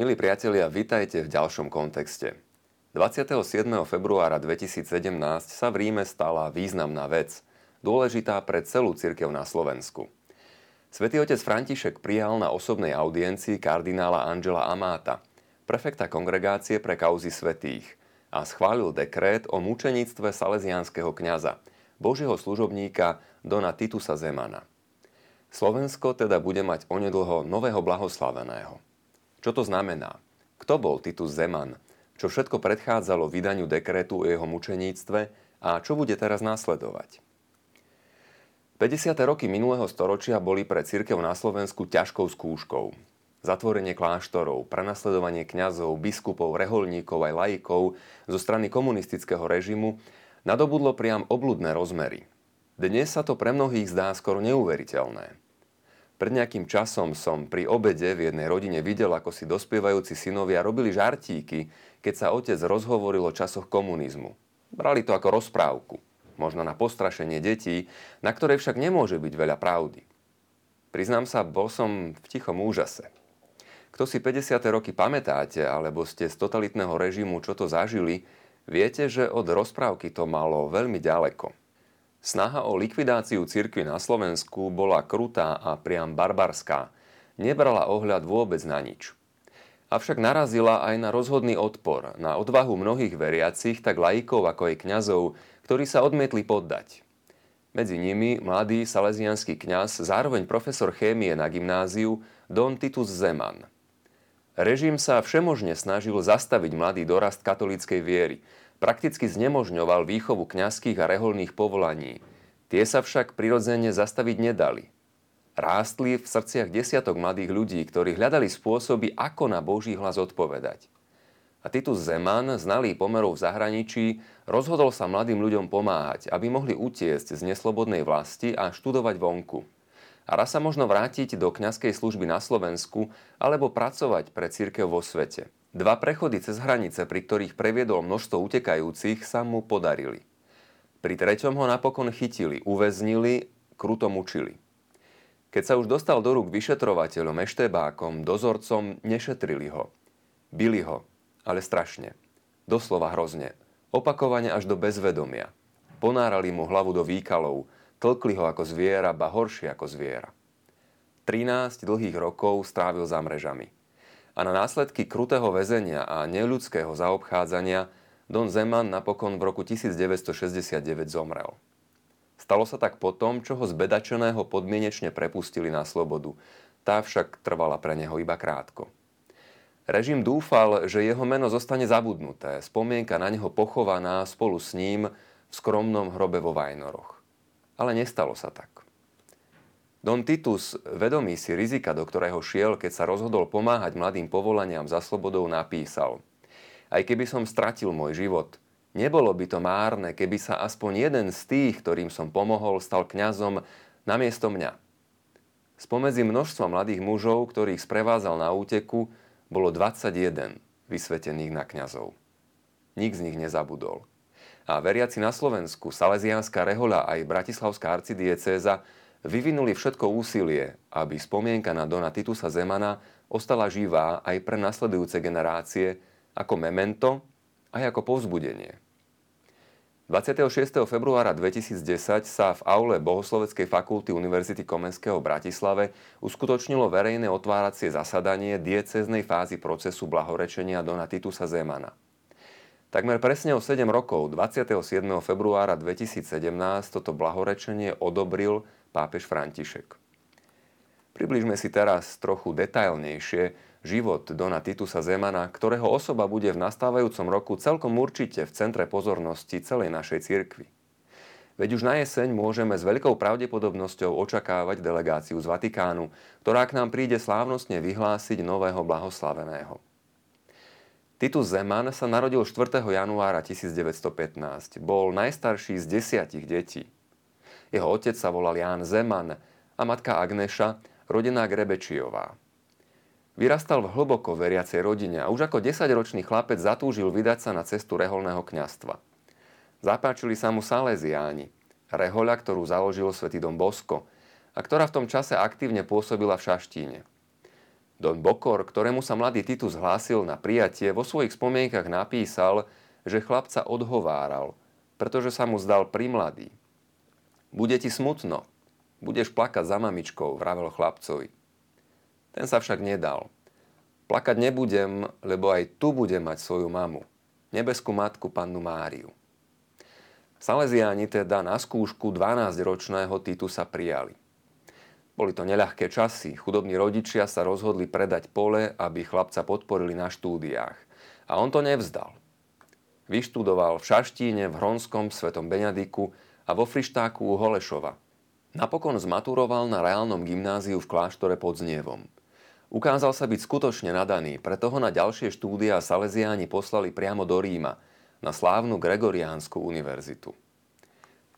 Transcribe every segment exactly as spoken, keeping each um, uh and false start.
Milí priatelia, vitajte v ďalšom kontexte. dvadsiateho siedmeho februára dvetisícsedemnásť sa v Ríme stala významná vec, dôležitá pre celú cirkev na Slovensku. Svätý otec František prijal na osobnej audiencii kardinála Angela Amáta, prefekta kongregácie pre kauzy svätých, a schválil dekrét o mučeníctve saleziánskeho kňaza, božieho služobníka Dona Titusa Zemana. Slovensko teda bude mať onedlho nového blahoslaveného. Čo to znamená? Kto bol Titus Zeman? Čo všetko predchádzalo vydaniu dekrétu o jeho mučeníctve a čo bude teraz následovať? päťdesiate roky minulého storočia boli pre cirkev na Slovensku ťažkou skúškou. Zatvorenie kláštorov, prenasledovanie kňazov, biskupov, reholníkov aj laikov zo strany komunistického režimu nadobudlo priam obludné rozmery. Dnes sa to pre mnohých zdá skoro neuveriteľné. Pred nejakým časom som pri obede v jednej rodine videl, ako si dospievajúci synovia robili žartíky, keď sa otec rozhovoril o časoch komunizmu. Brali to ako rozprávku, možno na postrašenie detí, na ktorej však nemôže byť veľa pravdy. Priznám sa, bol som v tichom úžase. Kto si päťdesiate roky pamätáte, alebo ste z totalitného režimu čo to zažili, viete, že od rozprávky to malo veľmi ďaleko. Snaha o likvidáciu cirkvi na Slovensku bola krutá a priam barbarská. Nebrala ohľad vôbec na nič. Avšak narazila aj na rozhodný odpor, na odvahu mnohých veriacich, tak laikov ako aj kňazov, ktorí sa odmietli poddať. Medzi nimi mladý saleziánsky kňaz, zároveň profesor chémie na gymnáziu, Don Titus Zeman. Režim sa všemožne snažil zastaviť mladý dorast katolíckej viery, prakticky znemožňoval výchovu kňazských a reholných povolaní. Tie sa však prirodzene zastaviť nedali. Rástli v srdciach desiatok mladých ľudí, ktorí hľadali spôsoby, ako na Boží hlas odpovedať. A Titus Zeman, znalý pomerov v zahraničí, rozhodol sa mladým ľuďom pomáhať, aby mohli utiecť z neslobodnej vlasti a študovať vonku. A raz sa možno vrátiť do kňazskej služby na Slovensku alebo pracovať pre cirkev vo svete. Dva prechody cez hranice, pri ktorých previedol množstvo utekajúcich, sa mu podarili. Pri treťom ho napokon chytili, uväznili, kruto mučili. Keď sa už dostal do rúk vyšetrovateľom, eštebákom, dozorcom, nešetrili ho. Bili ho, ale strašne. Doslova hrozne. Opakovane až do bezvedomia. Ponárali mu hlavu do výkalov, tlkli ho ako zviera, ba horšie ako zviera. trinásť dlhých rokov strávil za mrežami. A na následky krutého väzenia a neľudského zaobchádzania Don Zeman napokon v roku devätnásťstošesťdesiatdeväť zomrel. Stalo sa tak potom, čo ho zbedačeného podmienečne prepustili na slobodu. Tá však trvala pre neho iba krátko. Režim dúfal, že jeho meno zostane zabudnuté, spomienka na neho pochovaná spolu s ním v skromnom hrobe vo Vajnoroch. Ale nestalo sa tak. Don Titus, vedomý si rizika, do ktorého šiel, keď sa rozhodol pomáhať mladým povolaniam za slobodou, napísal: "Aj keby som stratil môj život, nebolo by to márne, keby sa aspoň jeden z tých, ktorým som pomohol, stal kňazom namiesto mňa." Spomedzi množstva mladých mužov, ktorých sprevázal na úteku, bolo dvadsaťjeden vysvetených na kňazov. Nik z nich nezabudol. A veriaci na Slovensku, saleziánska rehoľa aj bratislavská arcidiecéza vyvinuli všetko úsilie, aby spomienka na Dona Titusa Zemana ostala živá aj pre nasledujúce generácie ako memento aj ako povzbudenie. dvadsiateho šiesteho februára dvetisícdesať sa v aule Bohosloveckej fakulty Univerzity Komenského v Bratislave uskutočnilo verejné otváracie zasadanie diecéznej fázy procesu blahorečenia Dona Titusa Zemana. Takmer presne o sedem rokov, dvadsiateho siedmeho februára dvetisícsedemnásť, toto blahorečenie odobril pápež František. Približme si teraz trochu detailnejšie život Dona Titusa Zemana, ktorého osoba bude v nastávajúcom roku celkom určite v centre pozornosti celej našej cirkvi. Veď už na jeseň môžeme s veľkou pravdepodobnosťou očakávať delegáciu z Vatikánu, ktorá k nám príde slávnostne vyhlásiť nového blahoslaveného. Titus Zeman sa narodil štvrtého januára devätnásťstopätnásť. Bol najstarší z desiatich detí. Jeho otec sa volal Ján Zeman a matka Agneša, rodená Grebečiová. Vyrastal v hlboko veriacej rodine a už ako desaťročný chlapec zatúžil vydať sa na cestu reholného kňazstva. Zapáčili sa mu Saleziáni, rehoľa, ktorú založil svätý Don Bosco a ktorá v tom čase aktívne pôsobila v Šaštíne. Don Bokor, ktorému sa mladý Titus hlásil na prijatie, vo svojich spomienkach napísal, že chlapca odhováral, pretože sa mu zdal primladý. Bude ti smutno, budeš plakať za mamičkou, vravel chlapcovi. Ten sa však nedal. Plakať nebudem, lebo aj tu budem mať svoju mamu, nebeskú matku pannu Máriu. Saleziáni teda na skúšku dvanásťročného Titusa prijali. Boli to neľahké časy, chudobní rodičia sa rozhodli predať pole, aby chlapca podporili na štúdiách. A on to nevzdal. Vyštudoval v Šaštíne, v Hronskom, Svetom Benediku a vo Frištáku u Holešova. Napokon zmaturoval na reálnom gymnáziu v Kláštore pod Znievom. Ukázal sa byť skutočne nadaný, preto ho na ďalšie štúdia Saleziáni poslali priamo do Ríma, na slávnu Gregoriánsku univerzitu.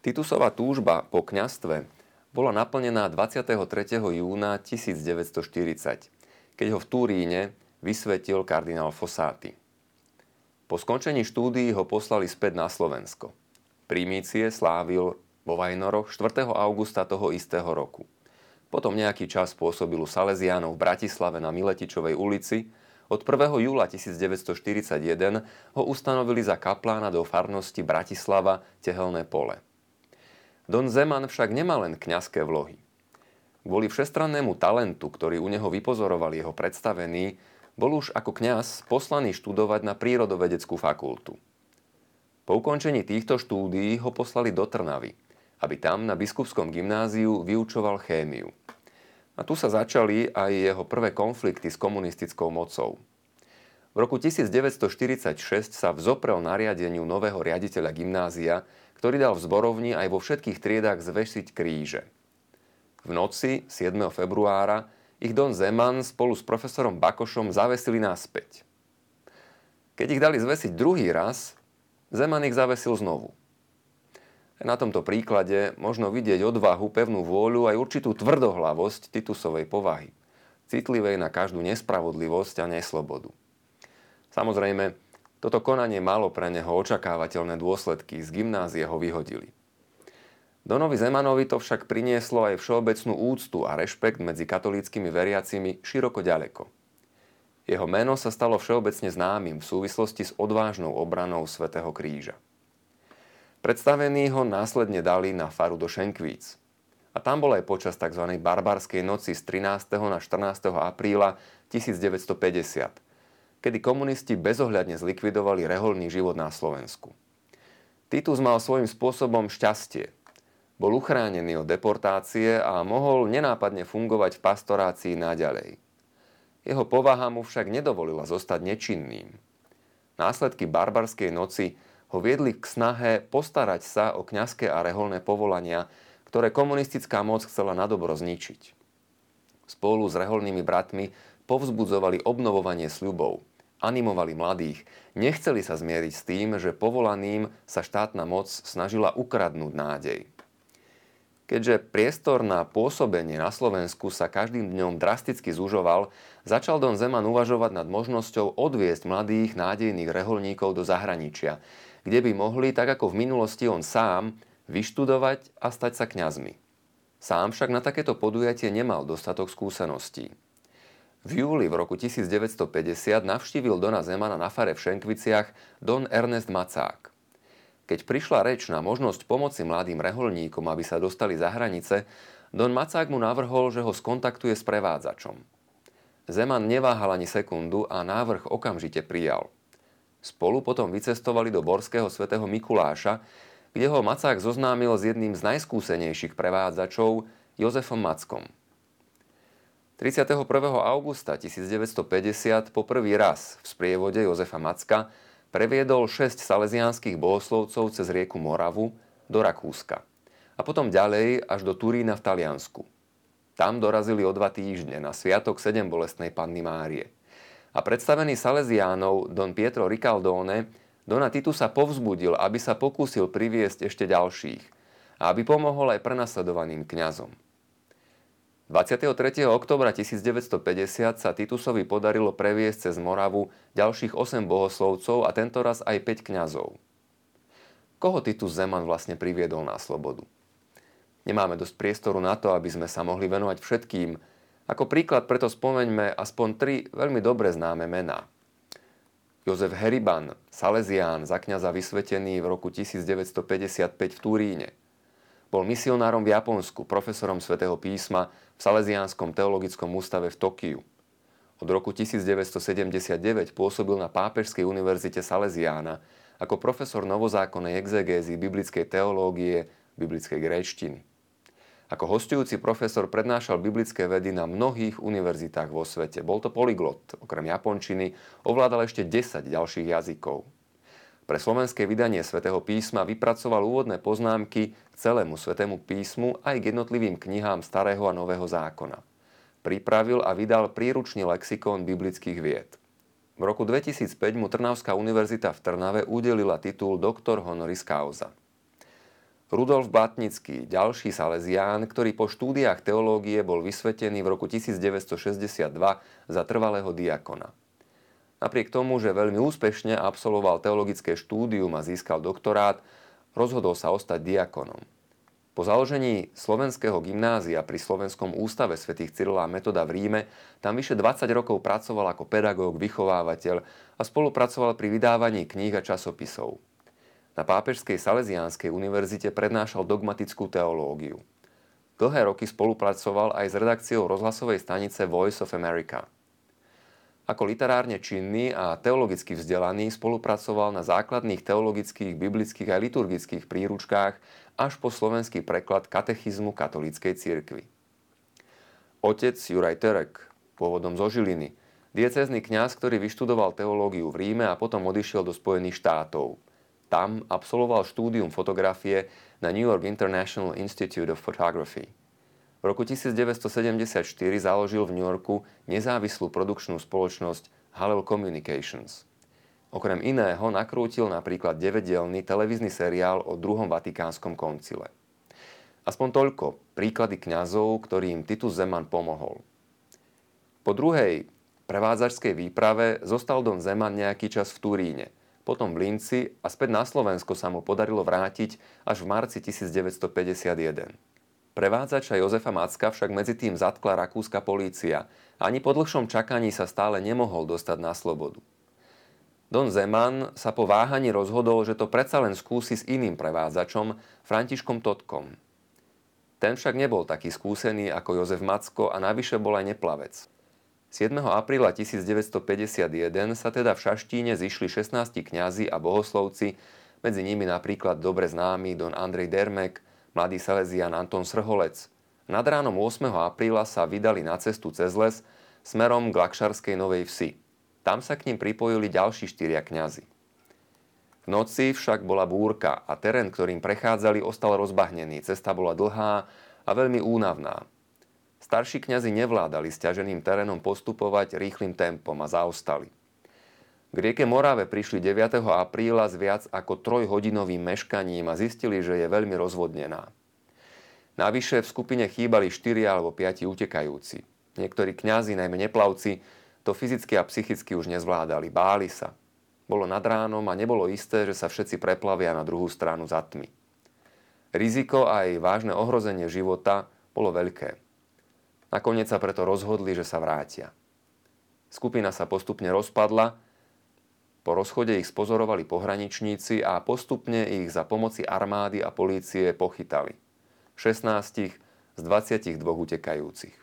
Titusova túžba po kňastve bola naplnená dvadsiateho tretieho júna tisícdeväťstoštyridsať, keď ho v Turíne vysvetil kardinál Fossáty. Po skončení štúdií ho poslali späť na Slovensko. Primície slávil vo Vajnoroch štvrtého augusta toho istého roku. Potom nejaký čas pôsobil u Saleziánov v Bratislave na Miletičovej ulici. Od prvého júla tisícdeväťstoštyridsaťjeden ho ustanovili za kaplána do farnosti Bratislava Tehelné pole. Don Zeman však nemal len kňazské vlohy. Kvôli všestrannému talentu, ktorý u neho vypozorovali jeho predstavení, bol už ako kňaz poslaný študovať na prírodovedeckú fakultu. Po ukončení týchto štúdií ho poslali do Trnavy, aby tam na biskupskom gymnáziu vyučoval chémiu. A tu sa začali aj jeho prvé konflikty s komunistickou mocou. V roku devätnásťstoštyridsaťšesť sa vzoprel nariadeniu nového riaditeľa gymnázia, ktorý dal v zborovni aj vo všetkých triedách zvesiť kríže. V noci siedmeho februára ich Don Zeman spolu s profesorom Bakošom zavesili naspäť. Keď ich dali zvesiť druhý raz, Zeman ich zavesil znovu. Na tomto príklade možno vidieť odvahu, pevnú vôľu aj určitú tvrdohlavosť Titusovej povahy, citlivej na každú nespravodlivosť a neslobodu. Samozrejme, toto konanie malo pre neho očakávateľné dôsledky, z gymnázie ho vyhodili. Donovi Zemanovi to však prinieslo aj všeobecnú úctu a rešpekt medzi katolíckymi veriacimi široko ďaleko. Jeho meno sa stalo všeobecne známym v súvislosti s odvážnou obranou Svätého kríža. Predstavení ho následne dali na faru do Šenkvíc. A tam bol aj počas tzv. Barbarskej noci z trinásteho na štrnásteho apríla tisícdeväťstopäťdesiat, kedy komunisti bezohľadne zlikvidovali rehoľný život na Slovensku. Titus mal svojím spôsobom šťastie. Bol uchránený od deportácie a mohol nenápadne fungovať v pastorácii naďalej. Jeho povaha mu však nedovolila zostať nečinným. Následky barbarskej noci ho viedli k snahe postarať sa o kňazské a reholné povolania, ktoré komunistická moc chcela nadobro zničiť. Spolu s reholnými bratmi povzbudzovali obnovovanie sľubov, animovali mladých, nechceli sa zmieriť s tým, že povolaným sa štátna moc snažila ukradnúť nádej. Keďže priestor na pôsobenie na Slovensku sa každým dňom drasticky zužoval, začal Don Zeman uvažovať nad možnosťou odviesť mladých nádejných reholníkov do zahraničia, kde by mohli, tak ako v minulosti on sám, vyštudovať a stať sa kňazmi. Sám však na takéto podujatie nemal dostatok skúseností. V júli v roku devätnásťstopäťdesiat navštívil Dona Zemana na fare v Šenkviciach don Ernest Macák. Keď prišla reč na možnosť pomoci mladým reholníkom, aby sa dostali za hranice, Don Macák mu navrhol, že ho skontaktuje s prevádzačom. Zeman neváhal ani sekundu a návrh okamžite prijal. Spolu potom vycestovali do Borského svätého Mikuláša, kde ho Macák zoznámil s jedným z najskúsenejších prevádzačov, Jozefom Mackom. tridsiateho prvého augusta tisícdeväťstopäťdesiat po prvý raz v sprievode Jozefa Macka previedol šesť saleziánskych bohoslovcov cez rieku Moravu do Rakúska a potom ďalej až do Turína v Taliansku. Tam dorazili o dva týždne na sviatok sedembolestnej Panny Márie. A predstavený saleziánov don Pietro Ricaldone dona Titusa povzbudil, aby sa pokúsil priviesť ešte ďalších a aby pomohol aj prenasledovaným kňazom. dvadsiateho tretieho októbra tisícdeväťstopäťdesiat sa Titusovi podarilo previesť cez Moravu ďalších osem bohoslovcov a tentoraz aj päť kňazov. Koho Titus Zeman vlastne priviedol na slobodu? Nemáme dosť priestoru na to, aby sme sa mohli venovať všetkým, a Ako príklad preto spomeňme aspoň tri veľmi dobre známe mená. Jozef Heriban, Salezián, za kňaza vysvetený v roku tisícdeväťstopäťdesiatpäť v Turíne. Bol misionárom v Japonsku, profesorom svätého písma v Saleziánskom teologickom ústave v Tokiu. Od roku tisícdeväťstosedemdesiatdeväť pôsobil na Pápežskej univerzite Saleziána ako profesor novozákonnej exegézy biblickej teológie, biblickej gréčtiny. Ako hostujúci profesor prednášal biblické vedy na mnohých univerzitách vo svete. Bol to polyglot, okrem japončiny ovládal ešte desať ďalších jazykov. Pre slovenské vydanie svätého písma vypracoval úvodné poznámky k celému svätému písmu aj k jednotlivým knihám Starého a Nového zákona. Pripravil a vydal príručný lexikón biblických vied. V roku dvetisícpäť mu Trnavská univerzita v Trnave udelila titul doktor honoris causa. Rudolf Batnický, ďalší Salezián, ktorý po štúdiách teológie bol vysvetený v roku tisícdeväťstošesťdesiatdva za trvalého diakona. Napriek tomu, že veľmi úspešne absolvoval teologické štúdium a získal doktorát, rozhodol sa ostať diakonom. Po založení slovenského gymnázia pri Slovenskom ústave svätých Cyrila a Metoda v Ríme tam vyše dvadsať rokov pracoval ako pedagóg, vychovávateľ a spolupracoval pri vydávaní kníh a časopisov. Na Pápežskej Saleziánskej univerzite prednášal dogmatickú teológiu. Dlhé roky spolupracoval aj s redakciou rozhlasovej stanice Voice of America. Ako literárne činný a teologicky vzdelaný spolupracoval na základných teologických, biblických a liturgických príručkách až po slovenský preklad katechizmu katolíckej cirkvi. Otec Juraj Terek, pôvodom zo Žiliny, diecézny kňaz, ktorý vyštudoval teológiu v Ríme a potom odišiel do Spojených štátov. Tam absolvoval štúdium fotografie na New York International Institute of Photography. V roku tisícdeväťstosedemdesiatštyri založil v New Yorku nezávislú produkčnú spoločnosť Haleo Communications. Okrem iného nakrútil napríklad deväťdielny televízny seriál o druhom Vatikánskom koncile. Aspoň toľko príklady kňazov, ktorým Titus Zeman pomohol. Po druhej prevádzačskej výprave zostal Don Zeman nejaký čas v Turíne, potom v Linci a späť na Slovensko sa mu podarilo vrátiť až v marci tisícdeväťstopäťdesiatjeden. Prevádzača Jozefa Macka však medzi tým zatkla rakúska polícia a ani po dlhšom čakaní sa stále nemohol dostať na slobodu. Don Zeman sa po váhaní rozhodol, že to predsa len skúsi s iným prevádzačom, Františkom Totkom. Ten však nebol taký skúsený ako Jozef Macko a navyše bol aj neplavec. siedmeho apríla tisícdeväťstopäťdesiatjeden sa teda v Šaštíne zišli šestnásti kňazi a bohoslovci, medzi nimi napríklad dobre známy don Andrej Dermek, mladý salezián Anton Srholec. Nad ránom ôsmeho apríla sa vydali na cestu cez les smerom k Lakšárskej Novej Vsi. Tam sa k ním pripojili ďalší štyria kňazi. V noci však bola búrka a terén, ktorým prechádzali, ostal rozbahnený. Cesta bola dlhá a veľmi únavná. Starší kňazi nevládali sťaženým terénom postupovať rýchlym tempom a zaostali. K rieke Morave prišli deviateho apríla s viac ako trojhodinovým meškaním a zistili, že je veľmi rozvodnená. Navyše v skupine chýbali štyria alebo piati utekajúci. Niektorí kňazi, najmä neplavci, to fyzicky a psychicky už nezvládali, báli sa. Bolo nad ránom a nebolo isté, že sa všetci preplavia na druhú stranu za tmy. Riziko a aj vážne ohrozenie života bolo veľké. Nakoniec sa preto rozhodli, že sa vrátia. Skupina sa postupne rozpadla, po rozchode ich spozorovali pohraničníci a postupne ich za pomoci armády a polície pochytali. šestnásť z dvadsaťdva utekajúcich.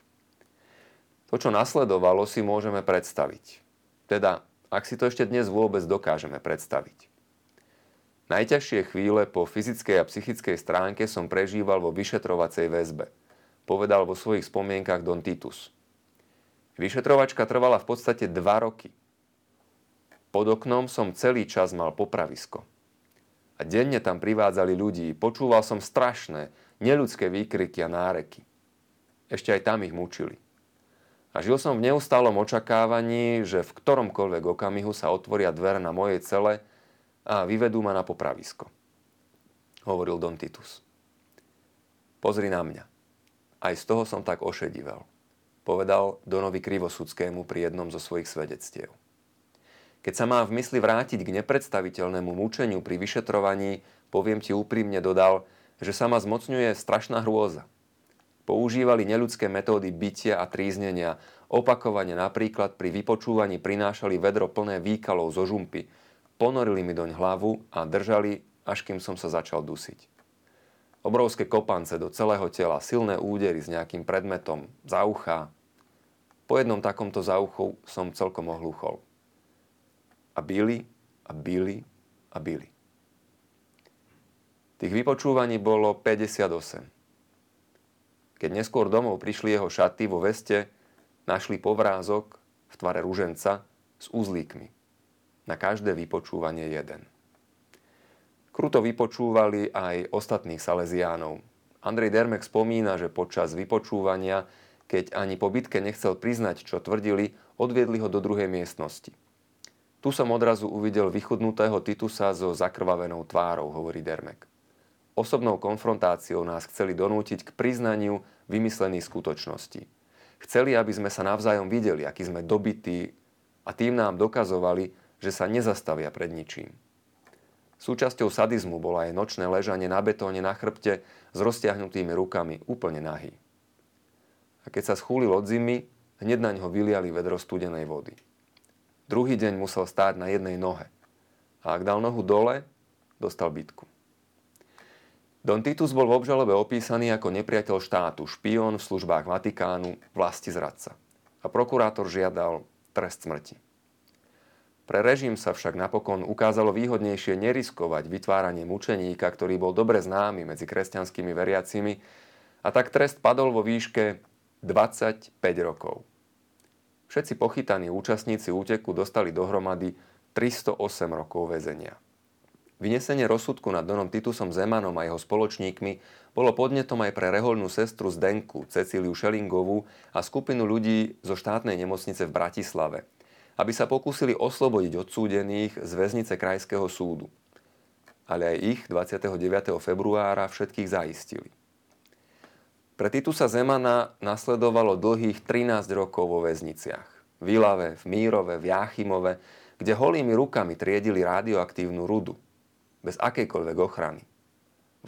To, čo nasledovalo, si môžeme predstaviť. Teda, ak si to ešte dnes vôbec dokážeme predstaviť. Najťažšie chvíle po fyzickej a psychickej stránke som prežíval vo vyšetrovacej väzbe, povedal vo svojich spomienkach Don Titus. Vyšetrovačka trvala v podstate dva roky. Pod oknom som celý čas mal popravisko. A denne tam privádzali ľudí, počúval som strašné, neľudské výkriky a náreky. Ešte aj tam ich mučili. A žil som v neustálom očakávaní, že v ktoromkoľvek okamihu sa otvoria dvere na mojej cele a vyvedú ma na popravisko, hovoril Don Titus. Pozri na mňa. Aj z toho som tak ošedivel, povedal Donovi Krivosudskému pri jednom zo svojich svedectiev. Keď sa má v mysli vrátiť k nepredstaviteľnému mučeniu pri vyšetrovaní, poviem ti úprimne, dodal, že sa ma zmocňuje strašná hrôza. používali neľudské metódy bitia a tríznenia. Opakovane napríklad pri vypočúvaní prinášali vedro plné výkalov zo žumpy. Ponorili mi doň hlavu a držali, až kým som sa začal dusiť. Obrovské kopance do celého tela, silné údery s nejakým predmetom, za ucha. Po jednom takomto za uchu som celkom ohluchol. A bili, a bili, a bili. Tých vypočúvaní bolo päťdesiatosem. Keď neskôr domov prišli jeho šaty vo veste, našli povrázok v tvare ruženca s uzlíkmi. Na každé vypočúvanie jeden. Kruto vypočúvali aj ostatných Saleziánov. Andrej Dermek spomína, že počas vypočúvania, keď ani po bitke nechcel priznať, čo tvrdili, odviedli ho do druhej miestnosti. Tu som odrazu uvidel vychudnutého Titusa so zakrvavenou tvárou, hovorí Dermek. Osobnou konfrontáciou nás chceli donútiť k priznaniu vymyslených skutočností. Chceli, aby sme sa navzájom videli, akí sme dobití, a tým nám dokazovali, že sa nezastavia pred ničím. Súčasťou sadizmu bolo aj nočné ležanie na betóne na chrbte s roztiahnutými rukami, úplne nahý. A keď sa schúlil od zimy, hneď na ňo vyliali vedro studenej vody. Druhý deň musel stáť na jednej nohe. A ak dal nohu dole, dostal bitku. Don Titus bol v obžalobe opísaný ako nepriateľ štátu, špión v službách Vatikánu, vlastizradca. A prokurátor žiadal trest smrti. Pre režim sa však napokon ukázalo výhodnejšie neriskovať vytváranie mučeníka, ktorý bol dobre známy medzi kresťanskými veriacimi, a tak trest padol vo výške dvadsaťpäť rokov. Všetci pochytaní účastníci úteku dostali dohromady tristoosem rokov väzenia. Vynesenie rozsudku nad Donom Titusom Zemanom a jeho spoločníkmi bolo podnetom aj pre rehoľnú sestru Zdenku Cecíliu Šelingovú a skupinu ľudí zo štátnej nemocnice v Bratislave, aby sa pokúsili oslobodiť odsúdených z väznice Krajského súdu. Ale aj ich dvadsiateho deviateho februára všetkých zaistili. Pre Titusa Zemana nasledovalo dlhých trinásť rokov vo väzniciach. V Ilave, v Mírove, v Jáchymove, kde holými rukami triedili radioaktívnu rudu. Bez akejkoľvek ochrany.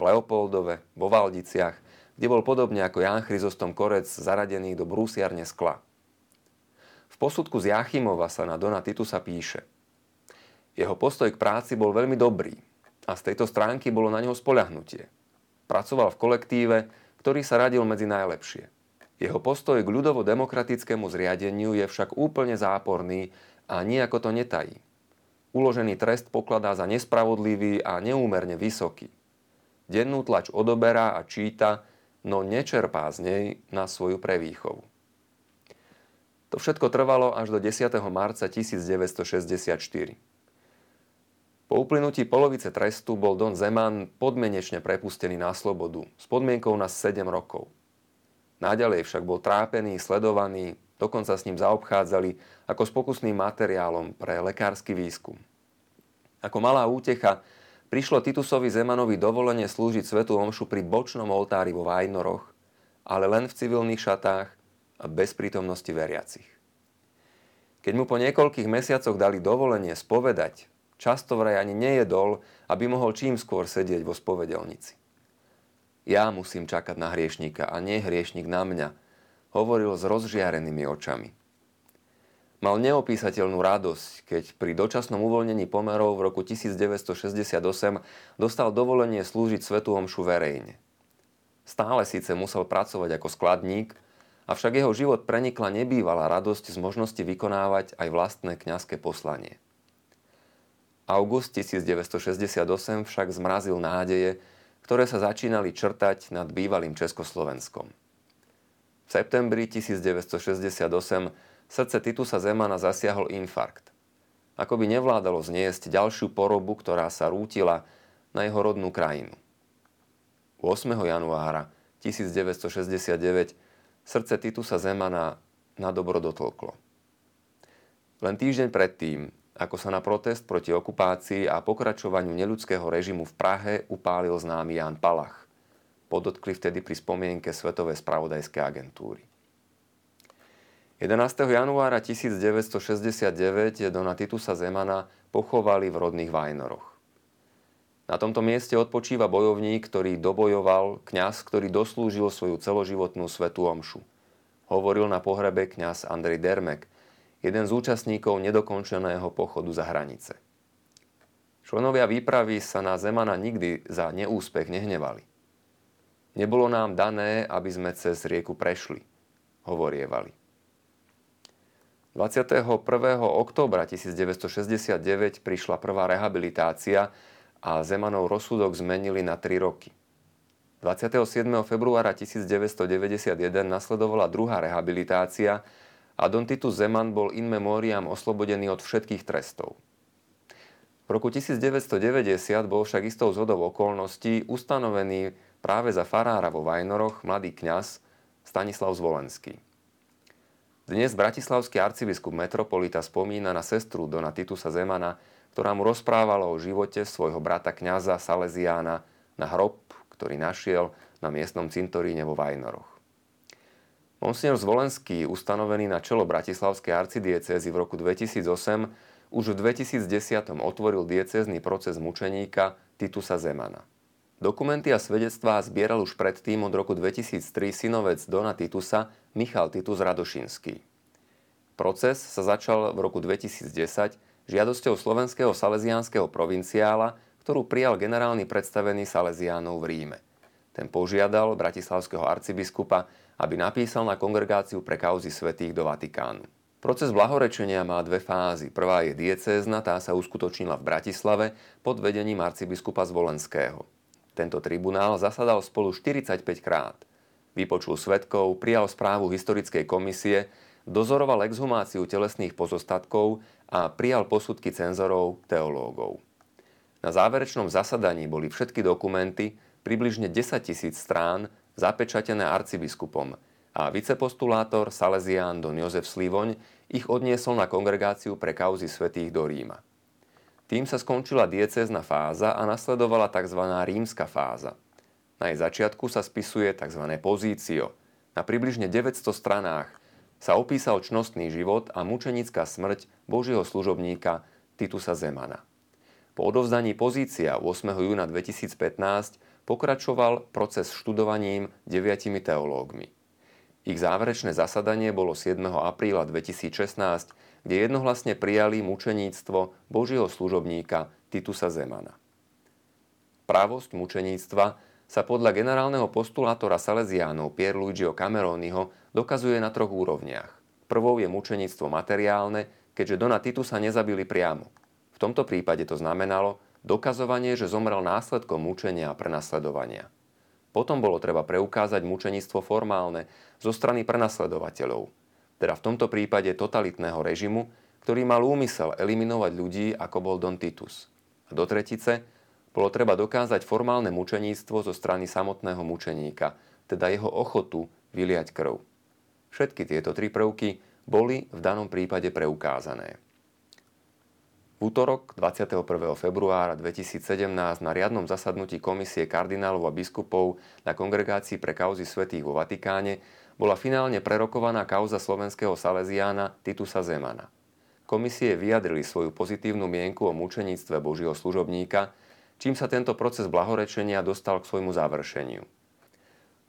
V Leopoldove, vo Valdiciach, kde bol podobne ako Ján Chryzostom Korec zaradený do brúsiarne skla. V posudku z Jáchymova sa na Dona Titusa píše: jeho postoj k práci bol veľmi dobrý a z tejto stránky bolo na neho spoľahnutie. Pracoval v kolektíve, ktorý sa radil medzi najlepšie. Jeho postoj k ľudovo-demokratickému zriadeniu je však úplne záporný a nijako to netají. Uložený trest pokladá za nespravodlivý a neúmerne vysoký. Dennú tlač odoberá a číta, no nečerpá z nej na svoju prevýchovu. To všetko trvalo až do desiateho marca tisícdeväťstošesťdesiatštyri. Po uplynutí polovice trestu bol Don Zeman podmienečne prepustený na slobodu s podmienkou na sedem rokov. Naďalej však bol trápený, sledovaný, dokonca s ním zaobchádzali ako s pokusným materiálom pre lekársky výskum. Ako malá útecha prišlo Titusovi Zemanovi dovolenie slúžiť svätú omšu pri bočnom oltári vo Vajnoroch, ale len v civilných šatách a bez prítomnosti veriacich. Keď mu po niekoľkých mesiacoch dali dovolenie spovedať, často vraj ani nejedol, aby mohol čím skôr sedieť vo spovedelnici. Ja musím čakať na hriešníka a nie hriešník na mňa, hovoril s rozžiarenými očami. Mal neopísateľnú radosť, keď pri dočasnom uvoľnení pomerov v roku devätnásťstošesťdesiatosem dostal dovolenie slúžiť svätú omšu verejne. Stále síce musel pracovať ako skladník, avšak jeho život prenikla nebývalá radosť z možnosti vykonávať aj vlastné kňazské poslanie. August devätnásťstošesťdesiatosem však zmrazil nádeje, ktoré sa začínali črtať nad bývalým Československom. V septembri devätnásťstošesťdesiatosem srdce Titusa Zemana zasiahol infarkt. Ako by nevládalo zniesť ďalšiu porobu, ktorá sa rútila na jeho rodnú krajinu. ôsmeho januára devätnásťstošesťdesiatdeväť srdce Titusa Zemana na dobro dotlklo. Len týždeň predtým, ako sa na protest proti okupácii a pokračovaniu neľudského režimu v Prahe upálil známy Ján Palach, podotkli vtedy pri spomienke Svetovej spravodajskej agentúry. jedenásteho januára devätnásťstošesťdesiatdeväť Dona Titusa Zemana pochovali v rodných Vajnoroch. Na tomto mieste odpočíva bojovník, ktorý dobojoval, kňaz, ktorý doslúžil svoju celoživotnú svätú omšu. Hovoril na pohrebe kňaz Andrej Dermek, jeden z účastníkov nedokončeného pochodu za hranice. Členovia výpravy sa na Zemana nikdy za neúspech nehnevali. Nebolo nám dané, aby sme cez rieku prešli, hovorievali. dvadsiateho prvého októbra tisícdeväťstošesťdesiatdeväť prišla prvá rehabilitácia a Zemanov rozsudok zmenili na tri roky. dvadsiateho siedmeho februára tisícdeväťstodeväťdesiatjeden nasledovala druhá rehabilitácia a Don Titus Zeman bol in memoriam oslobodený od všetkých trestov. V roku devätnásťstodeväťdesiat bol však istou zhodou okolností ustanovený práve za farára vo Vajnoroch mladý kňaz Stanislav Zvolenský. Dnes bratislavský arcibiskup metropolita spomína na sestru Dona Titusa Zemana, ktorá mu rozprávala o živote svojho brata kňaza Saleziána na hrob, ktorý našiel na miestnom cintoríne vo Vajnoroch. Monsignor Zvolenský, ustanovený na čelo bratislavskej arcidiecézy v roku dvetisícosem, už v dvetisícdesať otvoril diecézny proces mučeníka Titusa Zemana. Dokumenty a svedectvá zbieral už predtým od roku dvetisíctri synovec Dona Titusa Michal Titus Radošinský. Proces sa začal v roku dvetisícdesať žiadosťou slovenského saleziánskeho provinciála, ktorú prijal generálny predstavený Saleziánov v Ríme. Ten požiadal bratislavského arcibiskupa, aby napísal na kongregáciu pre kauzy svätých do Vatikánu. Proces blahorečenia má dve fázy. Prvá je diecézna, tá sa uskutočnila v Bratislave pod vedením arcibiskupa Zvolenského. Tento tribunál zasadal spolu štyridsaťpäť krát. Vypočul svedkov, prijal správu historickej komisie, dozoroval exhumáciu telesných pozostatkov a prijal posudky cenzorov, teológov. Na záverečnom zasadaní boli všetky dokumenty, približne desaťtisíc strán, zapečatené arcibiskupom a vicepostulátor Salesián don Jozef Slivoň ich odniesol na kongregáciu pre kauzy svätých do Ríma. Tým sa skončila diecézna fáza a nasledovala tzv. Rímska fáza. Na jej začiatku sa spisuje tzv. Pozício. Na približne deväťsto stranách sa opísal čnostný život a mučenická smrť Božieho služobníka Titusa Zemana. Po odovzdaní pozícia ôsmeho júna dvetisícpätnásť pokračoval proces študovaním deviatimi teológmi. Ich záverečné zasadanie bolo siedmeho apríla dvetisícšestnásť, kde jednohlasne prijali mučeníctvo Božieho služobníka Titusa Zemana. Právosť mučeníctva sa podľa generálneho postulátora Salesiánov Pierluigiho Cameroniho dokazuje na troch úrovniach. Prvou je mučeníctvo materiálne, keďže Dona Titusa nezabili priamo. V tomto prípade to znamenalo dokazovanie, že zomrel následkom mučenia a prenasledovania. Potom bolo treba preukázať mučeníctvo formálne zo strany prenasledovateľov, teda v tomto prípade totalitného režimu, ktorý mal úmysel eliminovať ľudí, ako bol Don Titus. A do tretice bolo treba dokázať formálne mučeníctvo zo strany samotného mučeníka, teda jeho ochotu vyliať krv. Všetky tieto tri prvky boli v danom prípade preukázané. V útorok dvadsiateho prvého februára dvetisícsedemnásť na riadnom zasadnutí komisie kardinálov a biskupov na kongregácii pre kauzy svätých vo Vatikáne bola finálne prerokovaná kauza slovenského Salesiána Titusa Zemana. Komisie vyjadrili svoju pozitívnu mienku o mučeníctve Božieho služobníka, čím sa tento proces blahorečenia dostal k svojmu završeniu.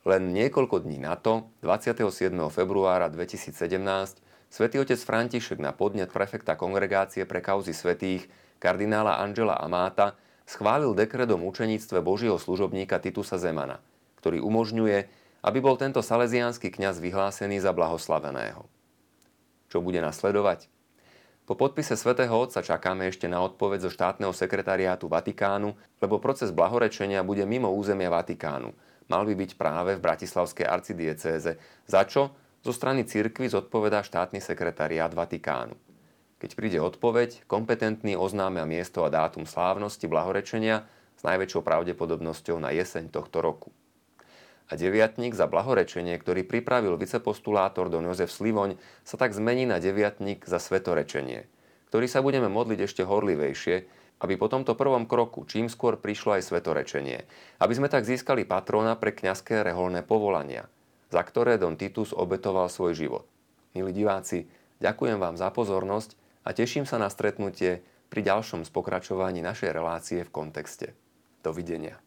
Len niekoľko dní na to, dvadsiateho siedmeho februára dvetisícsedemnásť, Svätý otec František na podnet prefekta kongregácie pre kauzy svätých kardinála Angela Amáta schválil dekret o mučeníctve Božieho služobníka Titusa Zemana, ktorý umožňuje, aby bol tento salesiánsky kňaz vyhlásený za blahoslaveného. Čo bude nasledovať? Po podpise svätého otca čakáme ešte na odpoveď zo štátneho sekretariátu Vatikánu, lebo proces blahorečenia bude mimo územia Vatikánu. Mal by byť práve v bratislavskej arcidiecéze, za čo zo strany cirkvi zodpovedá štátny sekretariát Vatikánu. Keď príde odpoveď, kompetentný oznámia miesto a dátum slávnosti blahorečenia s najväčšou pravdepodobnosťou na jeseň tohto roku. A deviatnik za blahorečenie, ktorý pripravil vicepostulátor don Jozef Slivoň, sa tak zmení na deviatnik za svetorečenie, ktorý sa budeme modliť ešte horlivejšie, aby po tomto prvom kroku čím skôr prišlo aj svetorečenie, aby sme tak získali patrona pre kňazské reholné povolania, za ktoré don Titus obetoval svoj život. Milí diváci, ďakujem vám za pozornosť a teším sa na stretnutie pri ďalšom spokračovaní našej relácie v kontexte. Dovidenia.